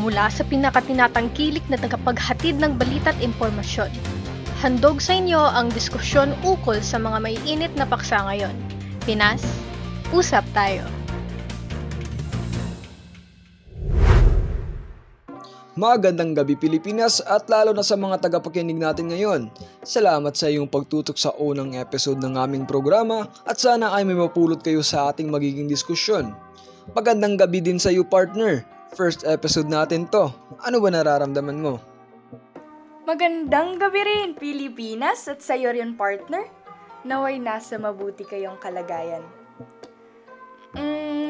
Mula sa pinakatinatangkilik na tagapaghatid ng balita at impormasyon, handog sa inyo ang diskusyon ukol sa mga maiinit na paksa ngayon. Pinas, usap tayo! Magandang gabi Pilipinas at lalo na sa mga tagapakinig natin ngayon. Salamat sa iyong pagtutok sa unang episode ng aming programa at sana ay may mapulot kayo sa ating magiging diskusyon. Magandang gabi din sa iyo partner. First episode natin to. Ano ba nararamdaman mo? Magandang gabi rin, Pilipinas, at sa'yo rin, partner. Naway nasa mabuti kayong kalagayan.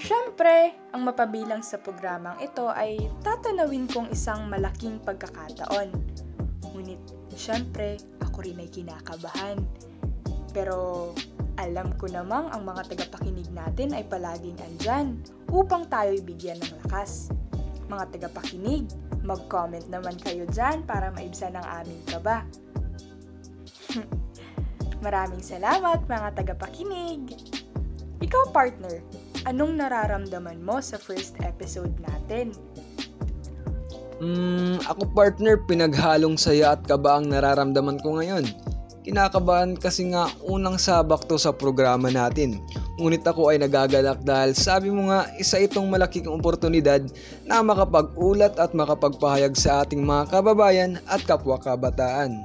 Siyempre, ang mapabilang sa programang ito ay tatanawin kong isang malaking pagkakataon. Ngunit, siyempre, ako rin ay kinakabahan. Pero, alam ko namang ang mga tagapakinig natin ay palaging andyan upang tayo'y bigyan ng lakas. Mga tagapakinig, mag-comment naman kayo dyan para maibsan ang aming kaba. Maraming salamat mga tagapakinig! Ikaw partner, anong nararamdaman mo sa first episode natin? Ako partner, pinaghalong saya at kaba ang nararamdaman ko ngayon. Kinakabahan kasi nga unang sabak to sa programa natin. Ngunit ako ay nagagalak dahil sabi mo nga isa itong malaking oportunidad na makapag-ulat at makapagpahayag sa ating mga kababayan at kapwa-kabataan.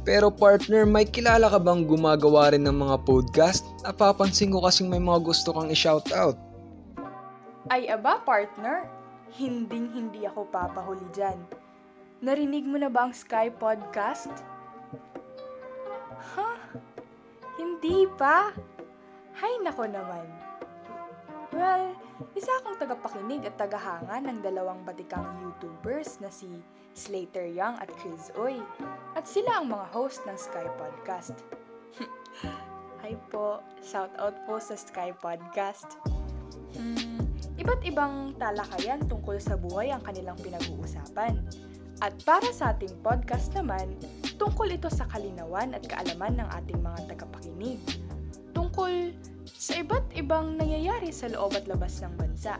Pero partner, may kilala ka bang gumagawa rin ng mga podcast? Napapansin ko kasing may mga gusto kang i-shoutout. Ay aba partner, hindi ako papahuli dyan. Narinig mo na ba ang Sky Podcast? Ha? Hindi pa? Hay nako naman. Well, isa akong tagapakinig at tagahanga ng dalawang batikang YouTubers na si Slater Young at Chris Oy. At sila ang mga host ng Sky Podcast. Hi po, shout out po sa Sky Podcast. Iba't ibang talakayan tungkol sa buhay ang kanilang pinag-uusapan. At para sa ating podcast naman, tungkol ito sa kalinawan at kaalaman ng ating mga tagapakinig. Tungkol sa iba't ibang nangyayari sa loob at labas ng bansa.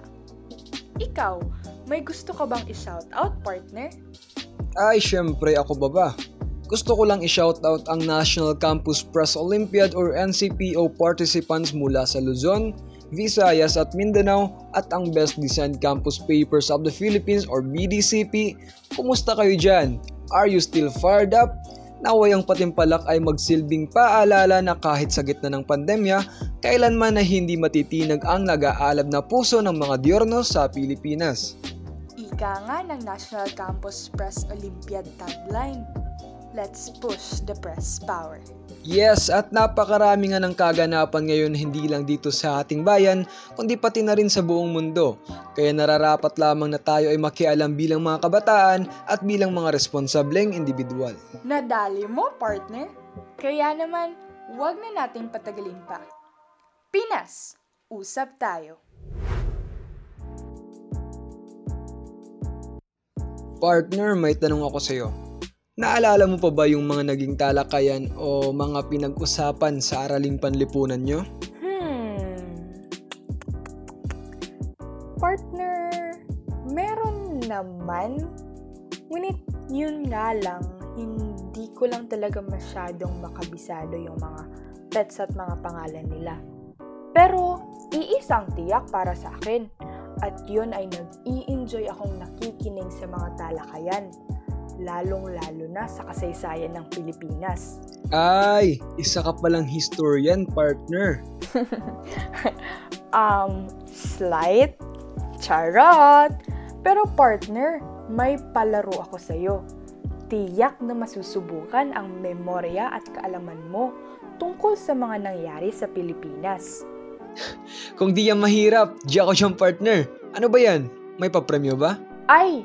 Ikaw, may gusto ka bang i-shoutout, partner? Ay, syempre ako baba. Gusto ko lang i-shoutout ang National Campus Press Olympiad or NCPO participants mula sa Luzon, Visayas at Mindanao at ang Best Design Campus Papers of the Philippines or BDCP. Kumusta kayo dyan? Are you still fired up? Naway ang patimpalak ay magsilbing paalala na kahit sa gitna ng pandemya, kailanman na hindi matitinag ang nag-aalab na puso ng mga diurnos sa Pilipinas. Ika nga ng National Campus Press Olympiad tagline, let's push the press power. Yes, at napakarami nga ng kaganapan ngayon hindi lang dito sa ating bayan, kundi pati na rin sa buong mundo. Kaya nararapat lamang na tayo ay makialam bilang mga kabataan at bilang mga responsableng individual. Nadali mo, partner? Kaya naman, huwag na natin patagalin pa. Pinas, usap tayo! Partner, may tanong ako sa'yo. Naalala mo pa ba yung mga naging talakayan o mga pinag-usapan sa Araling Panlipunan nyo? Partner, meron naman. Ngunit yun nga lang, hindi ko lang talaga masyadong makabisado yung mga pets at mga pangalan nila. Pero iisang tiyak para sa akin at yun ay nag-i-enjoy akong nakikinig sa mga talakayan. Lalong-lalo na sa kasaysayan ng Pilipinas. Ay, isa ka palang historian, partner. Slight? Charot! Pero partner, may palaro ako sa'yo. Tiyak na masusubukan ang memorya at kaalaman mo tungkol sa mga nangyari sa Pilipinas. Kung di yan mahirap, di ako siyang partner. Ano ba yan? May papremyo ba? Ay,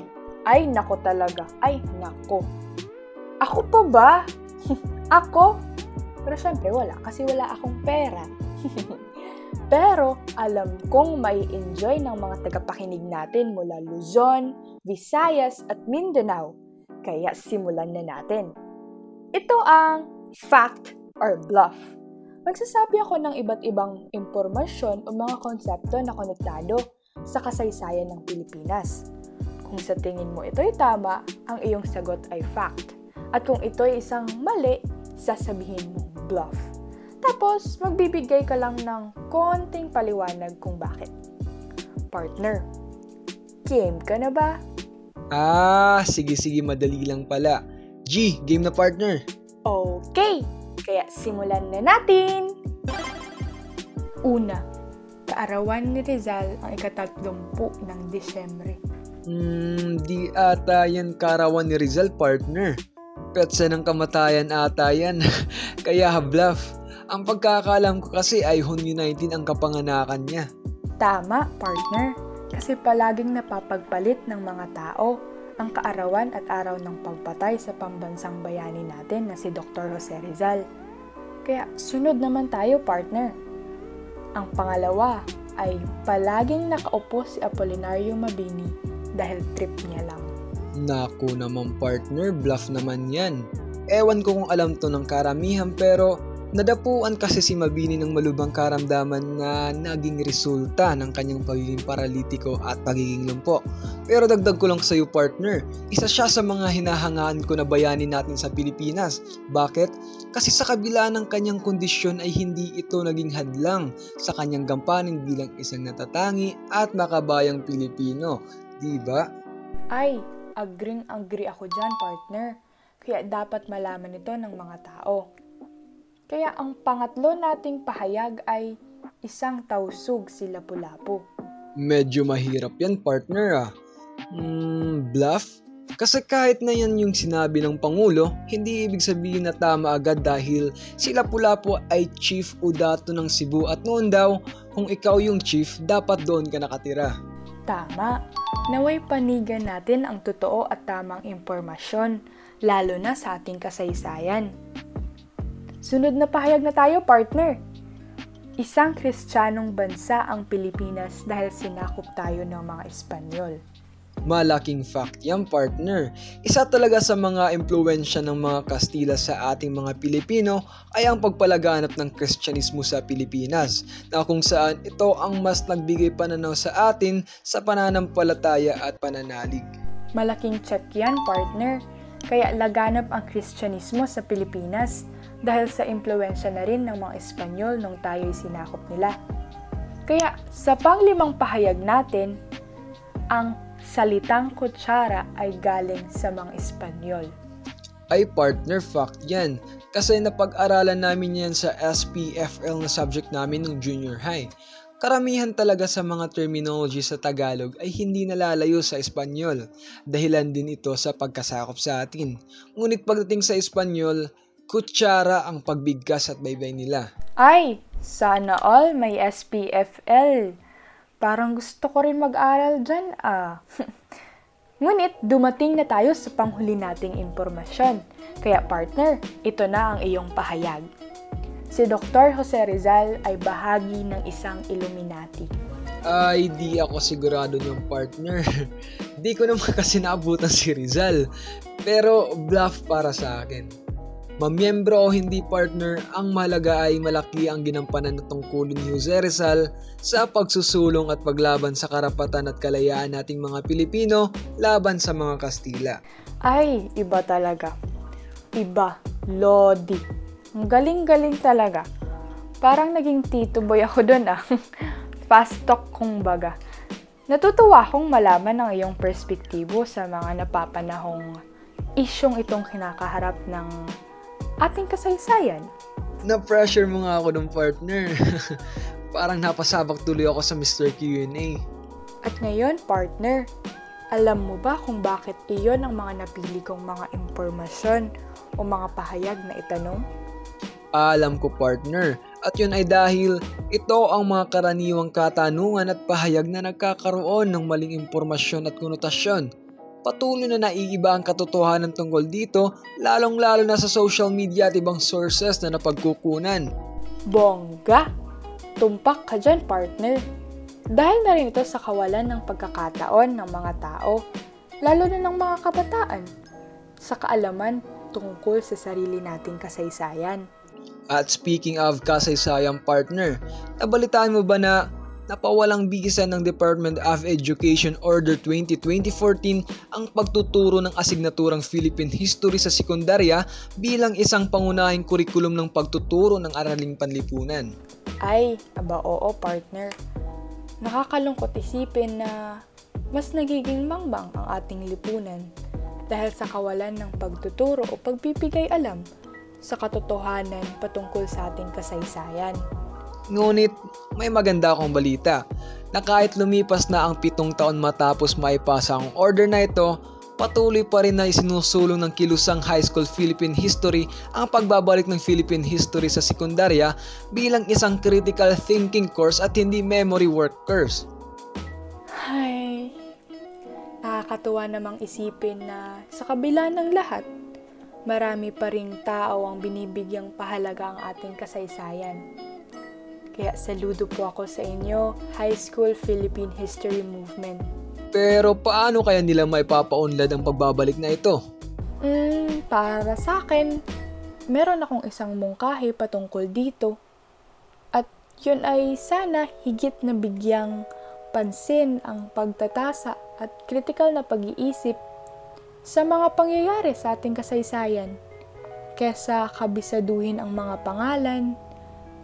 nako talaga. Ako pa ba? Ako? Pero syempre wala, kasi wala akong pera. Pero alam kong mai-enjoy ng mga tagapakinig natin mula Luzon, Visayas at Mindanao. Kaya simulan na natin. Ito ang fact or bluff. Magsasabi ako ng iba't ibang impormasyon o mga konsepto na konektado sa kasaysayan ng Pilipinas. Kung sa tingin mo ito'y tama, ang iyong sagot ay fact. At kung ito'y isang mali, sasabihin mo bluff. Tapos, magbibigay ka lang ng konting paliwanag kung bakit. Partner, game ka na ba? Sige, madali lang pala. G, game na partner. Okay, kaya simulan na natin. Una, kaarawan ni Rizal ang 30 ng Disyembre. Di ata yan kaarawan ni Rizal, partner. Petsa ng kamatayan ata yan. Kaya bluff. Ang pagkakaalam ko kasi ay Hunyo 19 ang kapanganakan niya. Tama, partner. Kasi palaging napapagpalit ng mga tao ang kaarawan at araw ng pagpatay sa pambansang bayani natin na si Dr. Jose Rizal. Kaya sunod naman tayo, partner. Ang pangalawa ay palaging nakaupo si Apolinario Mabini dahil trip niya lang. Naku naman, partner. Bluff naman yan. Ewan ko kung alam to ng karamihan pero nadapuan kasi si Mabini ng malubhang karamdaman na naging resulta ng kanyang pagiging paralitiko at pagiging lumpo. Pero dagdag ko lang sa iyo, partner, isa siya sa mga hinahangaan ko na bayani natin sa Pilipinas. Bakit? Kasi sa kabila ng kanyang kondisyon ay hindi ito naging hadlang sa kanyang gampanin bilang isang natatangi at makabayang Pilipino. Diba? Ay, agree ako dyan, partner. Kaya dapat malaman ito ng mga tao. Kaya ang pangatlo nating pahayag ay isang tausug si Lapu-Lapu. Medyo mahirap yan, partner. Bluff? Kasi kahit na yan yung sinabi ng Pangulo, hindi ibig sabihin na tama agad dahil si Lapu-Lapu ay chief udato ng Cebu at noon daw, kung ikaw yung chief, dapat doon ka nakatira. Tama. Naway panigan natin ang totoo at tamang impormasyon, lalo na sa ating kasaysayan. Sunod na pahayag na tayo, partner. Isang Kristiyanong bansa ang Pilipinas dahil sinakop tayo ng mga Espanyol. Malaking fact yan, partner. Isa talaga sa mga impluwensya ng mga Kastila sa ating mga Pilipino ay ang pagpalaganap ng Kristyanismo sa Pilipinas, na kung saan ito ang mas nagbigay pananaw sa atin sa pananampalataya at pananalig. Malaking check yan, partner. Kaya laganap ang Kristyanismo sa Pilipinas dahil sa impluwensya na rin ng mga Espanyol nung tayo'y sinakop nila. Kaya sa panglimang pahayag natin, ang salitang kutsara ay galing sa mga Espanyol. Ay, partner, fact yan. Kasi napag-aralan namin yan sa SPFL na subject namin ng junior high. Karamihan talaga sa mga terminology sa Tagalog ay hindi nalalayo sa Espanyol. Dahilan din ito sa pagkasakop sa atin. Ngunit pagdating sa Espanyol, kutsara ang pagbigkas at baybay nila. Ay, sana all may SPFL. Parang gusto ko rin mag-aral dyan Ngunit dumating na tayo sa panghuli nating impormasyon. Kaya partner, ito na ang iyong pahayag. Si Dr. Jose Rizal ay bahagi ng isang Illuminati. Ay, di ako sigurado niyong partner. Di ko naman kasi naabutan si Rizal. Pero bluff para sa akin. Mamiyembro o hindi, partner, ang mahalaga ay malaki ang ginampanan na tungkulin ni Jose Rizal sa pagsusulong at paglaban sa karapatan at kalayaan nating mga Pilipino laban sa mga Kastila. Ay, iba talaga. Iba. Lodi. Ang galing-galing talaga. Parang naging Tito Boy ako dun Fast talk kung baga. Natutuwa akong malaman ang iyong perspektibo sa mga napapanahong isyong itong kinakaharap ng ating kasaysayan. Na-pressure mo nga ako ng partner. Parang napasabak tuloy ako sa Mr. Q&A. At ngayon, partner, alam mo ba kung bakit iyon ang mga napili kong mga impormasyon o mga pahayag na itanong? Alam ko, partner, at yun ay dahil ito ang mga karaniwang katanungan at pahayag na nagkakaroon ng maling impormasyon at konotasyon. Patuloy na naiiba ang katotohanan tungkol dito, lalong-lalo na sa social media at ibang sources na napagkukunan. Bongga! Tumpak ka dyan, partner. Dahil na rin ito sa kawalan ng pagkakataon ng mga tao, lalo na ng mga kabataan, sa kaalaman tungkol sa sarili nating kasaysayan. At speaking of kasaysayan, partner, nabalitaan mo ba na napawalang bigisan ng Department of Education Order 20-2014 ang pagtuturo ng asignaturang Philippine History sa sekundarya bilang isang pangunahing kurikulum ng pagtuturo ng araling panlipunan? Ay, aba oo, partner. Nakakalungkot isipin na mas nagiging mangbang ang ating lipunan dahil sa kawalan ng pagtuturo o pagbibigay alam sa katotohanan patungkol sa ating kasaysayan. Ngunit may maganda akong balita na kahit lumipas na ang 7 taon matapos maipasa ang order na ito, patuloy pa rin na isinusulong ng kilusang High School Philippine History ang pagbabalik ng Philippine History sa sekundarya bilang isang critical thinking course at hindi memory work course. Ay, nakakatuwa namang isipin na sa kabila ng lahat, marami pa ring tao ang binibigyang pahalaga ang ating kasaysayan. Kaya saludo po ako sa inyo, High School Philippine History Movement. Pero paano kaya nila maipapaunlad ang pagbabalik na ito? Para sa akin, meron akong isang mungkahi patungkol dito. At yun ay sana higit na bigyang pansin ang pagtatasa at kritikal na pag-iisip sa mga pangyayari sa ating kasaysayan kesa kabisaduhin ang mga pangalan,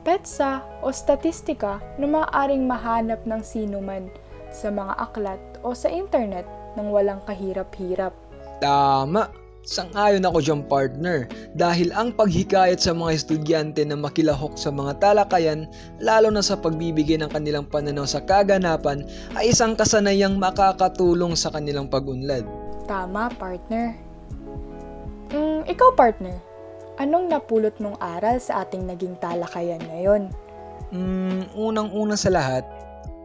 petsa o statistika na maaaring mahanap ng sinuman sa mga aklat o sa internet ng walang kahirap-hirap. Tama! Sang-ayon ako dyan, partner, dahil ang paghikayat sa mga estudyante na makilahok sa mga talakayan, lalo na sa pagbibigay ng kanilang pananaw sa kaganapan, ay isang kasanayang makakatulong sa kanilang pag-unlad. Tama, partner. Ikaw, partner, anong napulot mong aral sa ating naging talakayan ngayon? Unang-una sa lahat,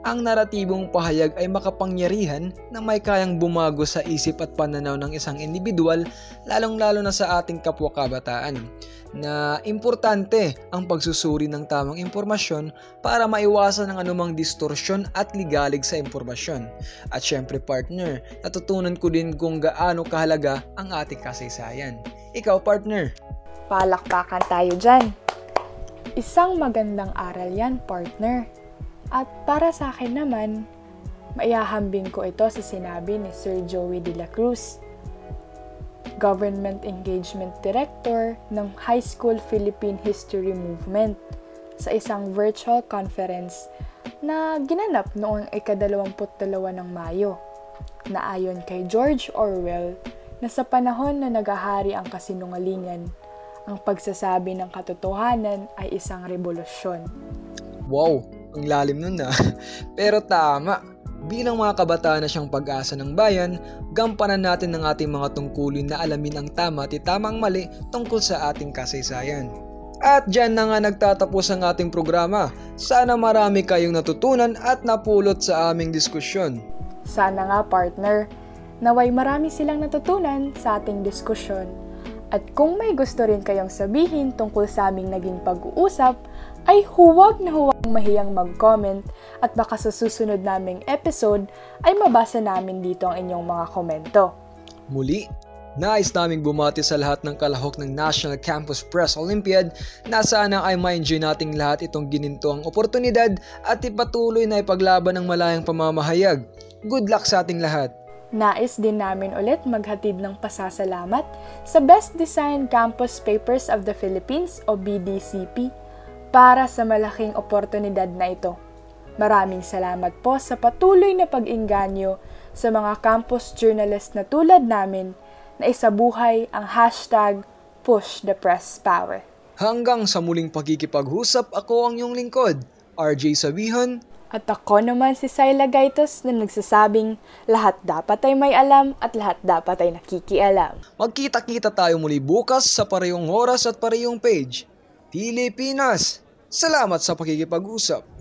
ang naratibong pahayag ay makapangyarihan na may kayang bumago sa isip at pananaw ng isang individual, lalong-lalo na sa ating kapwa-kabataan, na importante ang pagsusuri ng tamang impormasyon para maiwasan ang anumang distorsyon at ligalig sa impormasyon. At syempre, partner, natutunan ko din kung gaano kahalaga ang ating kasaysayan. Ikaw, partner? Palakpakan tayo dyan. Isang magandang aral yan, partner. At para sa akin naman, maihahambing ko ito sa sinabi ni Sir Joey De La Cruz, Government Engagement Director ng High School Philippine History Movement, sa isang virtual conference na ginanap noong 22 ng Mayo, na ayon kay George Orwell na sa panahon na nagahari ang kasinungalingan, ang pagsasabi ng katotohanan ay isang revolusyon. Wow, ang lalim nun na. Pero tama, bilang mga kabataan na siyang pag-asa ng bayan, gampanan natin ang ating mga tungkulin na alamin ang tama at itamang mali tungkol sa ating kasaysayan. At dyan na nga nagtatapos ang ating programa. Sana marami kayong natutunan at napulot sa aming diskusyon. Sana nga, partner, naway marami silang natutunan sa ating diskusyon. At kung may gusto rin kayong sabihin tungkol sa aming naging pag-uusap, ay huwag na huwag mahiyang mag-comment at baka sa susunod naming episode ay mabasa namin dito ang inyong mga komento. Muli, nais naming bumati sa lahat ng kalahok ng National Campus Press Olympiad na sana ay ma-enjoy nating lahat itong ginintoang oportunidad at ipatuloy na ipaglaban ng malayang pamamahayag. Good luck sa ating lahat! Nais din namin ulit maghatid ng pasasalamat sa Best Design Campus Papers of the Philippines o BDCP para sa malaking oportunidad na ito. Maraming salamat po sa patuloy na pag-inganyo sa mga campus journalist na tulad namin na isabuhay ang hashtag #PushThePressPower. Hanggang sa muling pagkikipaghusap, ako ang iyong lingkod, RJ Sabihan. At ako naman si Saila Gaitos na nagsasabing lahat dapat ay may alam at lahat dapat ay nakikialam. Magkita-kita tayo muli bukas sa parehong oras at parehong page. Pilipinas, salamat sa pakikipag-usap.